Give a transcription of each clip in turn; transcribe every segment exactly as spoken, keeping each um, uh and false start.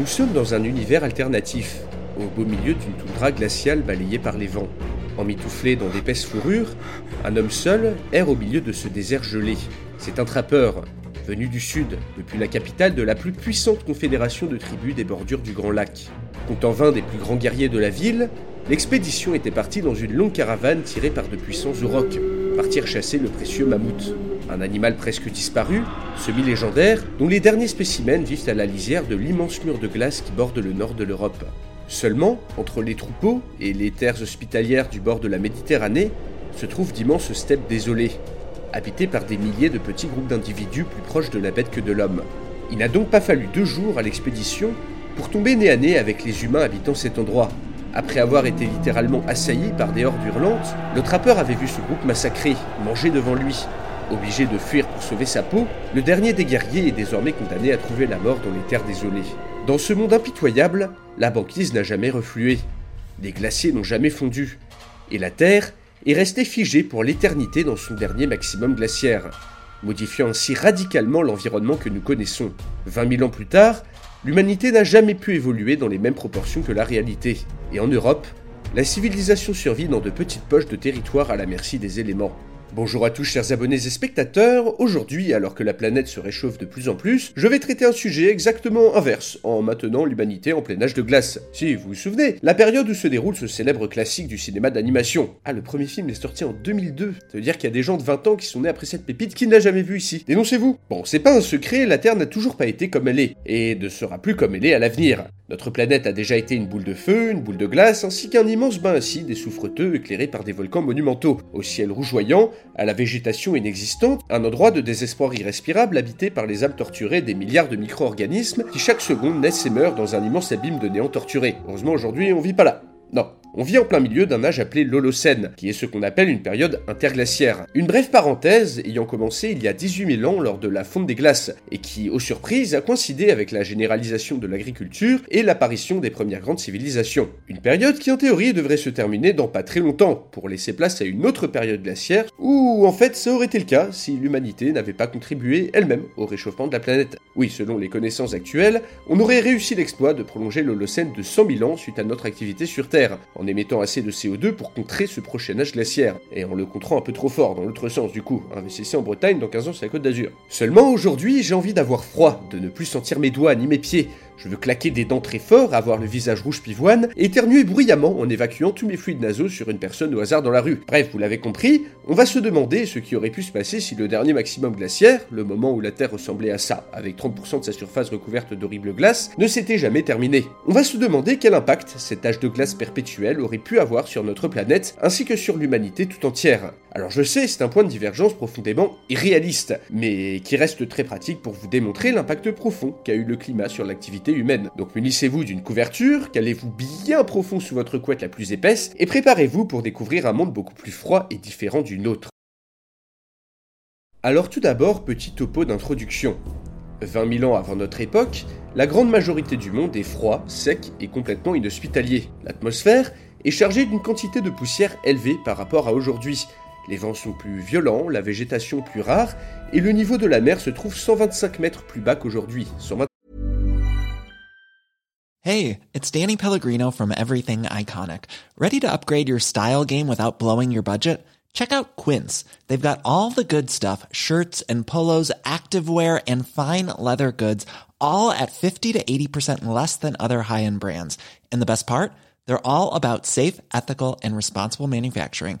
Nous sommes dans un univers alternatif, au beau milieu d'une toundra glaciale balayée par les vents. Emmitouflé dans d'épaisses fourrures, un homme seul erre au milieu de ce désert gelé. C'est un trappeur, venu du sud, depuis la capitale de la plus puissante confédération de tribus des bordures du Grand Lac. Comptant vingt des plus grands guerriers de la ville, l'expédition était partie dans une longue caravane tirée par de puissants aurochs, partir chasser le précieux mammouth. Un animal presque disparu, semi-légendaire, dont les derniers spécimens vivent à la lisière de l'immense mur de glace qui borde le nord de l'Europe. Seulement, entre les troupeaux et les terres hospitalières du bord de la Méditerranée, se trouvent d'immenses steppes désolées, habitées par des milliers de petits groupes d'individus plus proches de la bête que de l'homme. Il n'a donc pas fallu deux jours à l'expédition pour tomber nez à nez avec les humains habitant cet endroit. Après avoir été littéralement assailli par des hordes hurlantes, le trappeur avait vu ce groupe massacré, mangé devant lui. Obligé de fuir pour sauver sa peau, le dernier des guerriers est désormais condamné à trouver la mort dans les terres désolées. Dans ce monde impitoyable, la banquise n'a jamais reflué, les glaciers n'ont jamais fondu, et la Terre est restée figée pour l'éternité dans son dernier maximum glaciaire, modifiant ainsi radicalement l'environnement que nous connaissons. vingt mille ans plus tard, l'humanité n'a jamais pu évoluer dans les mêmes proportions que la réalité, et en Europe, la civilisation survit dans de petites poches de territoire à la merci des éléments. Bonjour à tous chers abonnés et spectateurs, aujourd'hui, alors que la planète se réchauffe de plus en plus, je vais traiter un sujet exactement inverse, en maintenant l'humanité en plein âge de glace. Si vous vous souvenez, la période où se déroule ce célèbre classique du cinéma d'animation. Ah, le premier film est sorti en deux mille deux, ça veut dire qu'il y a des gens de vingt ans qui sont nés après cette pépite qui ne l'a jamais vue ici. Dénoncez-vous. Bon, c'est pas un secret, la Terre n'a toujours pas été comme elle est, et ne sera plus comme elle est à l'avenir. Notre planète a déjà été une boule de feu, une boule de glace, ainsi qu'un immense bain acide et souffreteux éclairé par des volcans monumentaux, au ciel rougeoyant, à la végétation inexistante, un endroit de désespoir irrespirable habité par les âmes torturées des milliards de micro-organismes qui chaque seconde naissent et meurent dans un immense abîme de néant torturé. Heureusement aujourd'hui on vit pas là. Non, on vit en plein milieu d'un âge appelé l'Holocène, qui est ce qu'on appelle une période interglaciaire. Une brève parenthèse ayant commencé il y a dix-huit mille ans lors de la fonte des glaces, et qui, aux surprises, a coïncidé avec la généralisation de l'agriculture et l'apparition des premières grandes civilisations. Une période qui en théorie devrait se terminer dans pas très longtemps, pour laisser place à une autre période glaciaire, où en fait ça aurait été le cas si l'humanité n'avait pas contribué elle-même au réchauffement de la planète. Oui, selon les connaissances actuelles, on aurait réussi l'exploit de prolonger l'Holocène de cent mille ans suite à notre activité sur Terre, en émettant assez de C O deux pour contrer ce prochain âge glaciaire, et en le contrant un peu trop fort dans l'autre sens du coup, investissez en Bretagne, dans quinze ans c'est la Côte d'Azur. Seulement aujourd'hui j'ai envie d'avoir froid, de ne plus sentir mes doigts ni mes pieds, je veux claquer des dents très fort, avoir le visage rouge pivoine, éternuer bruyamment en évacuant tous mes fluides nasaux sur une personne au hasard dans la rue. Bref, vous l'avez compris, on va se demander ce qui aurait pu se passer si le dernier maximum glaciaire, le moment où la Terre ressemblait à ça, avec trente pour cent de sa surface recouverte d'horribles glaces, ne s'était jamais terminé. On va se demander quel impact cet âge de glace perpétuel aurait pu avoir sur notre planète, ainsi que sur l'humanité tout entière. Alors je sais, c'est un point de divergence profondément irréaliste, mais qui reste très pratique pour vous démontrer l'impact profond qu'a eu le climat sur l'activité humaine. Donc munissez-vous d'une couverture, calez-vous bien profond sous votre couette la plus épaisse, et préparez-vous pour découvrir un monde beaucoup plus froid et différent du nôtre. Alors tout d'abord, petit topo d'introduction. vingt mille ans avant notre époque, la grande majorité du monde est froid, sec et complètement inhospitalier. L'atmosphère est chargée d'une quantité de poussière élevée par rapport à aujourd'hui. Les vents sont plus violents, la végétation plus rare, et le niveau de la mer se trouve cent vingt-cinq mètres plus bas qu'aujourd'hui, cent vingt-cinq Hey, it's Danny Pellegrino from Everything Iconic. Ready to upgrade your style game without blowing your budget? Check out Quince. They've got all the good stuff, shirts and polos, activewear and fine leather goods, all at fifty to eighty percent less than other high-end brands. And the best part? They're all about safe, ethical and responsible manufacturing.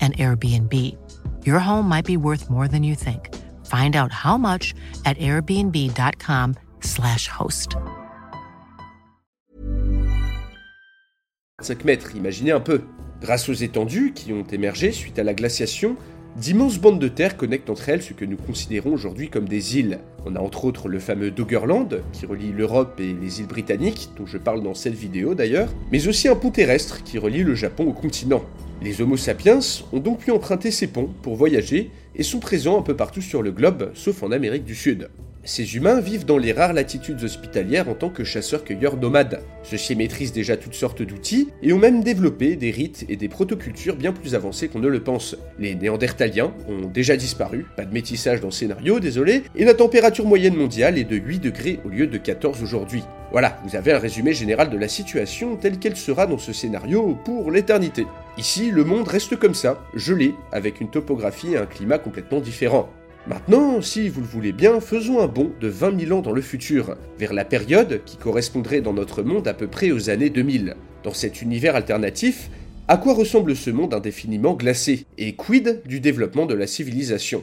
an Airbnb. Your home might be worth more than you think. Find out how much at airbnb.com slash host. cinq mètres, imaginez un peu. Grâce aux étendues qui ont émergé suite à la glaciation, d'immenses bandes de terre connectent entre elles ce que nous considérons aujourd'hui comme des îles. On a entre autres le fameux Doggerland, qui relie l'Europe et les îles britanniques, dont je parle dans cette vidéo d'ailleurs, mais aussi un pont terrestre qui relie le Japon au continent. Les Homo sapiens ont donc pu emprunter ces ponts pour voyager et sont présents un peu partout sur le globe, sauf en Amérique du Sud. Ces humains vivent dans les rares latitudes hospitalières en tant que chasseurs-cueilleurs nomades. Ceux-ci maîtrisent déjà toutes sortes d'outils et ont même développé des rites et des protocultures bien plus avancées qu'on ne le pense. Les Néandertaliens ont déjà disparu, pas de métissage dans le scénario, désolé, et la température moyenne mondiale est de huit degrés au lieu de quatorze aujourd'hui. Voilà, vous avez un résumé général de la situation telle qu'elle sera dans ce scénario pour l'éternité. Ici, le monde reste comme ça, gelé, avec une topographie et un climat complètement différents. Maintenant, si vous le voulez bien, faisons un bond de vingt mille ans dans le futur, vers la période qui correspondrait dans notre monde à peu près aux années deux mille. Dans cet univers alternatif, à quoi ressemble ce monde indéfiniment glacé? Et quid du développement de la civilisation?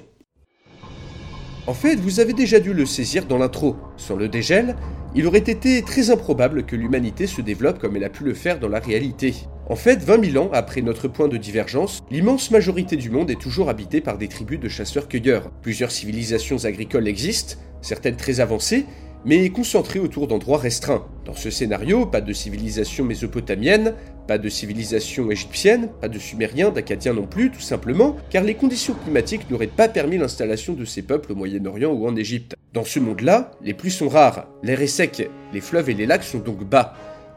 En fait, vous avez déjà dû le saisir dans l'intro. Sans le dégel, il aurait été très improbable que l'humanité se développe comme elle a pu le faire dans la réalité. En fait, vingt mille ans après notre point de divergence, l'immense majorité du monde est toujours habitée par des tribus de chasseurs-cueilleurs. Plusieurs civilisations agricoles existent, certaines très avancées, mais concentrées autour d'endroits restreints. Dans ce scénario, pas de civilisation mésopotamienne, pas de civilisation égyptienne, pas de sumérien, d'acadien non plus, tout simplement, car les conditions climatiques n'auraient pas permis l'installation de ces peuples au Moyen-Orient ou en Égypte. Dans ce monde-là, les pluies sont rares, l'air est sec, les fleuves et les lacs sont donc bas.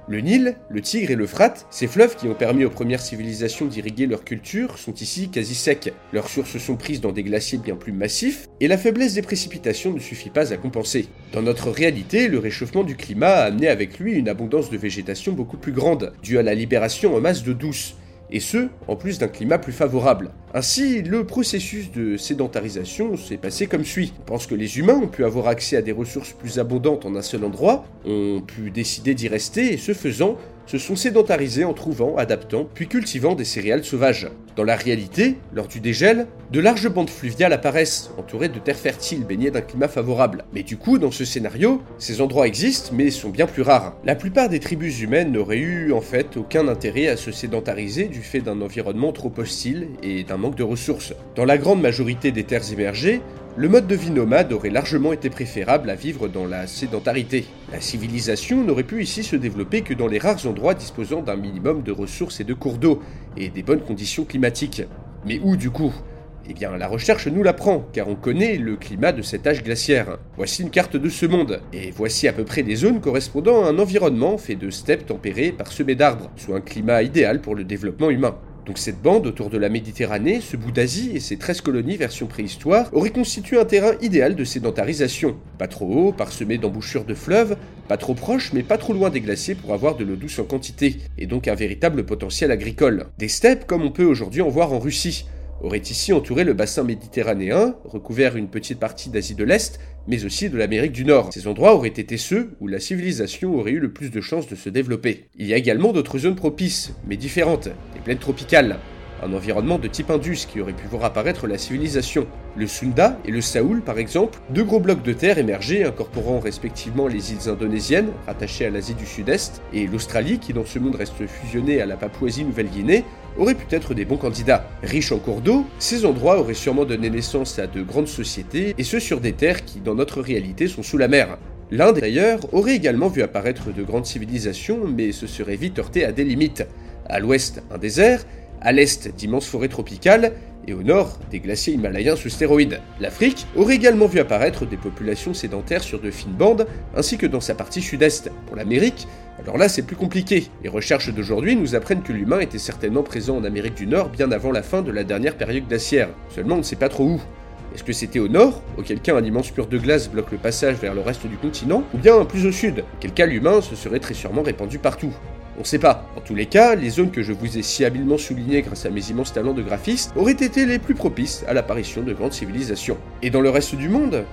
Le Nil, le Tigre et l'Euphrate, ces fleuves qui ont permis aux premières civilisations d'irriguer leur culture, sont ici quasi secs. Leurs sources sont prises dans des glaciers bien plus massifs, et la faiblesse des précipitations ne suffit pas à compenser. Dans notre réalité, le réchauffement du climat a amené avec lui une abondance de végétation beaucoup plus grande, due à la libération en masse d'eau douce, et ce, en plus d'un climat plus favorable. Ainsi, le processus de sédentarisation s'est passé comme suit. On pense que les humains ont pu avoir accès à des ressources plus abondantes en un seul endroit, ont pu décider d'y rester et ce faisant, se sont sédentarisés en trouvant, adaptant, puis cultivant des céréales sauvages. Dans la réalité, lors du dégel, de larges bandes fluviales apparaissent, entourées de terres fertiles baignées d'un climat favorable. Mais du coup, dans ce scénario, ces endroits existent, mais sont bien plus rares. La plupart des tribus humaines n'auraient eu, en fait, aucun intérêt à se sédentariser du fait d'un environnement trop hostile et d'un manque de ressources. Dans la grande majorité des terres émergées, le mode de vie nomade aurait largement été préférable à vivre dans la sédentarité. La civilisation n'aurait pu ici se développer que dans les rares endroits disposant d'un minimum de ressources et de cours d'eau, et des bonnes conditions climatiques. Mais où du coup ? Eh bien, la recherche nous l'apprend, car on connaît le climat de cette âge glaciaire. Voici une carte de ce monde, et voici à peu près les zones correspondant à un environnement fait de steppes tempérées parsemées d'arbres, soit un climat idéal pour le développement humain. Donc cette bande autour de la Méditerranée, ce bout d'Asie et ses treize colonies version préhistoire auraient constitué un terrain idéal de sédentarisation. Pas trop haut, parsemé d'embouchures de fleuves, pas trop proche mais pas trop loin des glaciers pour avoir de l'eau douce en quantité, et donc un véritable potentiel agricole. Des steppes comme on peut aujourd'hui en voir en Russie, auraient ici entouré le bassin méditerranéen, recouvert une petite partie d'Asie de l'Est, mais aussi de l'Amérique du Nord. Ces endroits auraient été ceux où la civilisation aurait eu le plus de chances de se développer. Il y a également d'autres zones propices, mais différentes, des plaines tropicales, un environnement de type Indus qui aurait pu voir apparaître la civilisation. Le Sunda et le Sahul, par exemple, deux gros blocs de terre émergés incorporant respectivement les îles indonésiennes, rattachées à l'Asie du Sud-Est, et l'Australie, qui dans ce monde reste fusionnée à la Papouasie-Nouvelle-Guinée, auraient pu être des bons candidats. Riches en cours d'eau, ces endroits auraient sûrement donné naissance à de grandes sociétés, et ce sur des terres qui, dans notre réalité, sont sous la mer. L'Inde, d'ailleurs, aurait également vu apparaître de grandes civilisations, mais se serait vite heurtée à des limites. À l'ouest, un désert, à l'est, d'immenses forêts tropicales, et au nord, des glaciers himalayens sous stéroïdes. L'Afrique aurait également vu apparaître des populations sédentaires sur de fines bandes, ainsi que dans sa partie sud-est. Pour l'Amérique, Alors là, c'est plus compliqué. Les recherches d'aujourd'hui nous apprennent que l'humain était certainement présent en Amérique du Nord bien avant la fin de la dernière période glaciaire. Seulement, on ne sait pas trop où. Est-ce que c'était au nord, auquel cas un immense mur de glace bloque le passage vers le reste du continent, ou bien plus au sud, auquel cas l'humain se serait très sûrement répandu partout? On sait pas. En tous les cas, les zones que je vous ai si habilement soulignées grâce à mes immenses talents de graphiste auraient été les plus propices à l'apparition de grandes civilisations. Et dans le reste du monde,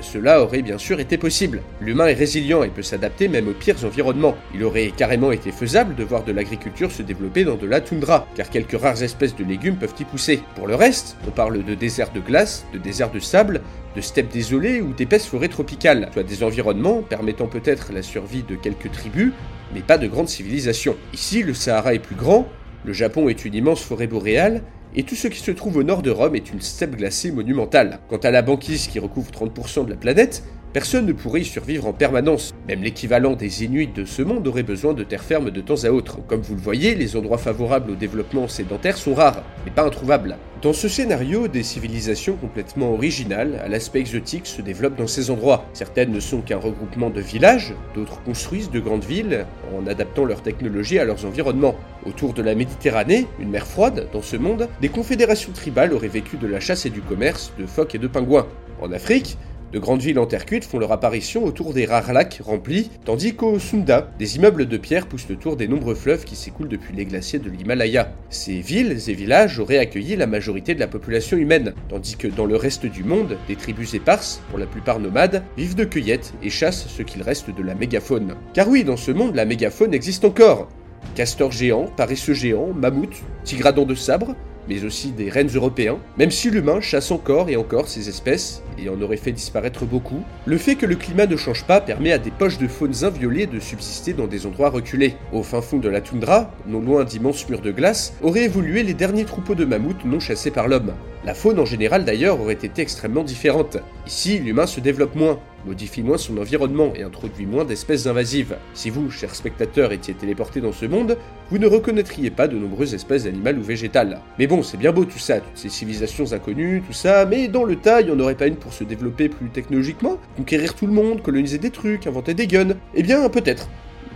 cela aurait bien sûr été possible. L'humain est résilient et peut s'adapter même aux pires environnements. Il aurait carrément été faisable de voir de l'agriculture se développer dans de la toundra, car quelques rares espèces de légumes peuvent y pousser. Pour le reste, on parle de déserts de glace, de déserts de sable, de steppes désolées ou d'épaisses forêts tropicales, soit des environnements permettant peut-être la survie de quelques tribus, mais pas de grandes civilisations. Ici, le Sahara est plus grand, le Japon est une immense forêt boréale, et tout ce qui se trouve au nord de Rome est une steppe glacée monumentale. Quant à la banquise qui recouvre trente pour cent de la planète, personne ne pourrait y survivre en permanence. Même l'équivalent des Inuits de ce monde aurait besoin de terre ferme de temps à autre. Comme vous le voyez, les endroits favorables au développement sédentaire sont rares, mais pas introuvables. Dans ce scénario, des civilisations complètement originales, à l'aspect exotique, se développent dans ces endroits. Certaines ne sont qu'un regroupement de villages, d'autres construisent de grandes villes, en adaptant leur technologie à leurs environnements. Autour de la Méditerranée, une mer froide, dans ce monde, des confédérations tribales auraient vécu de la chasse et du commerce, de phoques et de pingouins. En Afrique, de grandes villes en terre cuite font leur apparition autour des rares lacs remplis, tandis qu'au Sunda, des immeubles de pierre poussent autour des nombreux fleuves qui s'écoulent depuis les glaciers de l'Himalaya. Ces villes et villages auraient accueilli la majorité de la population humaine, tandis que dans le reste du monde, des tribus éparses, pour la plupart nomades, vivent de cueillettes et chassent ce qu'il reste de la mégafaune. Car oui, dans ce monde, la mégafaune existe encore. Castors géants, paresseux géants, mammouths, tigradons de sabre, mais aussi des rennes européens. Même si l'humain chasse encore et encore ces espèces, et en aurait fait disparaître beaucoup, le fait que le climat ne change pas permet à des poches de faunes inviolées de subsister dans des endroits reculés. Au fin fond de la toundra, non loin d'immenses murs de glace, auraient évolué les derniers troupeaux de mammouths non chassés par l'homme. La faune en général d'ailleurs aurait été extrêmement différente. Ici, l'humain se développe moins, modifie moins son environnement et introduit moins d'espèces invasives. Si vous, chers spectateurs, étiez téléportés dans ce monde, vous ne reconnaîtriez pas de nombreuses espèces animales ou végétales. Mais bon, c'est bien beau tout ça, toutes ces civilisations inconnues, tout ça, mais dans le tas, il n'y en aurait pas une pour se développer plus technologiquement, conquérir tout le monde, coloniser des trucs, inventer des guns. Eh bien, peut-être.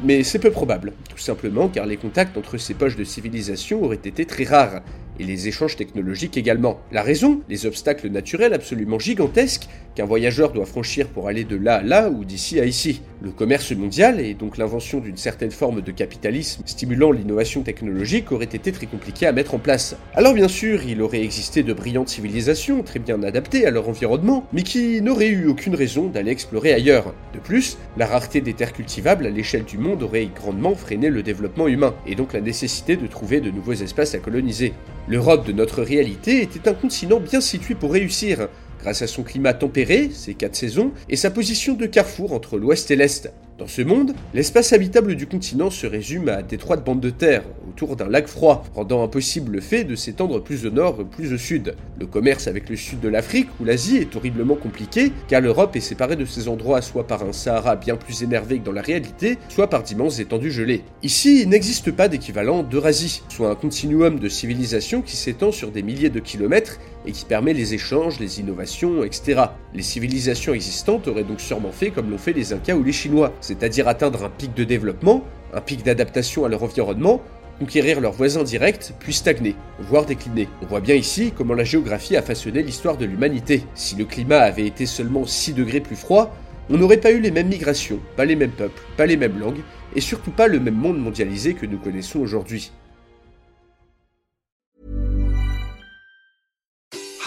Mais c'est peu probable, tout simplement car les contacts entre ces poches de civilisation auraient été très rares, et les échanges technologiques également. La raison, les obstacles naturels absolument gigantesques qu'un voyageur doit franchir pour aller de là à là ou d'ici à ici. Le commerce mondial, et donc l'invention d'une certaine forme de capitalisme stimulant l'innovation technologique, aurait été très compliqué à mettre en place. Alors bien sûr, il aurait existé de brillantes civilisations très bien adaptées à leur environnement, mais qui n'auraient eu aucune raison d'aller explorer ailleurs. De plus, la rareté des terres cultivables à l'échelle du monde aurait grandement freiné le développement humain, et donc la nécessité de trouver de nouveaux espaces à coloniser. L'Europe de notre réalité était un continent bien situé pour réussir, grâce à son climat tempéré, ses quatre saisons, et sa position de carrefour entre l'ouest et l'est. Dans ce monde, l'espace habitable du continent se résume à d'étroites bandes de terre, autour d'un lac froid, rendant impossible le fait de s'étendre plus au nord, plus au sud. Le commerce avec le sud de l'Afrique ou l'Asie est horriblement compliqué, car l'Europe est séparée de ces endroits soit par un Sahara bien plus énervé que dans la réalité, soit par d'immenses étendues gelées. Ici, il n'existe pas d'équivalent d'Eurasie, soit un continuum de civilisation qui s'étend sur des milliers de kilomètres et qui permet les échanges, les innovations, et cetera. Les civilisations existantes auraient donc sûrement fait comme l'ont fait les Incas ou les Chinois, c'est-à-dire atteindre un pic de développement, un pic d'adaptation à leur environnement, conquérir leurs voisins directs, puis stagner, voire décliner. On voit bien ici comment la géographie a façonné l'histoire de l'humanité. Si le climat avait été seulement six degrés plus froid, on n'aurait pas eu les mêmes migrations, pas les mêmes peuples, pas les mêmes langues, et surtout pas le même monde mondialisé que nous connaissons aujourd'hui.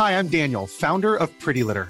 Hi, I'm Daniel, founder of Pretty Litter.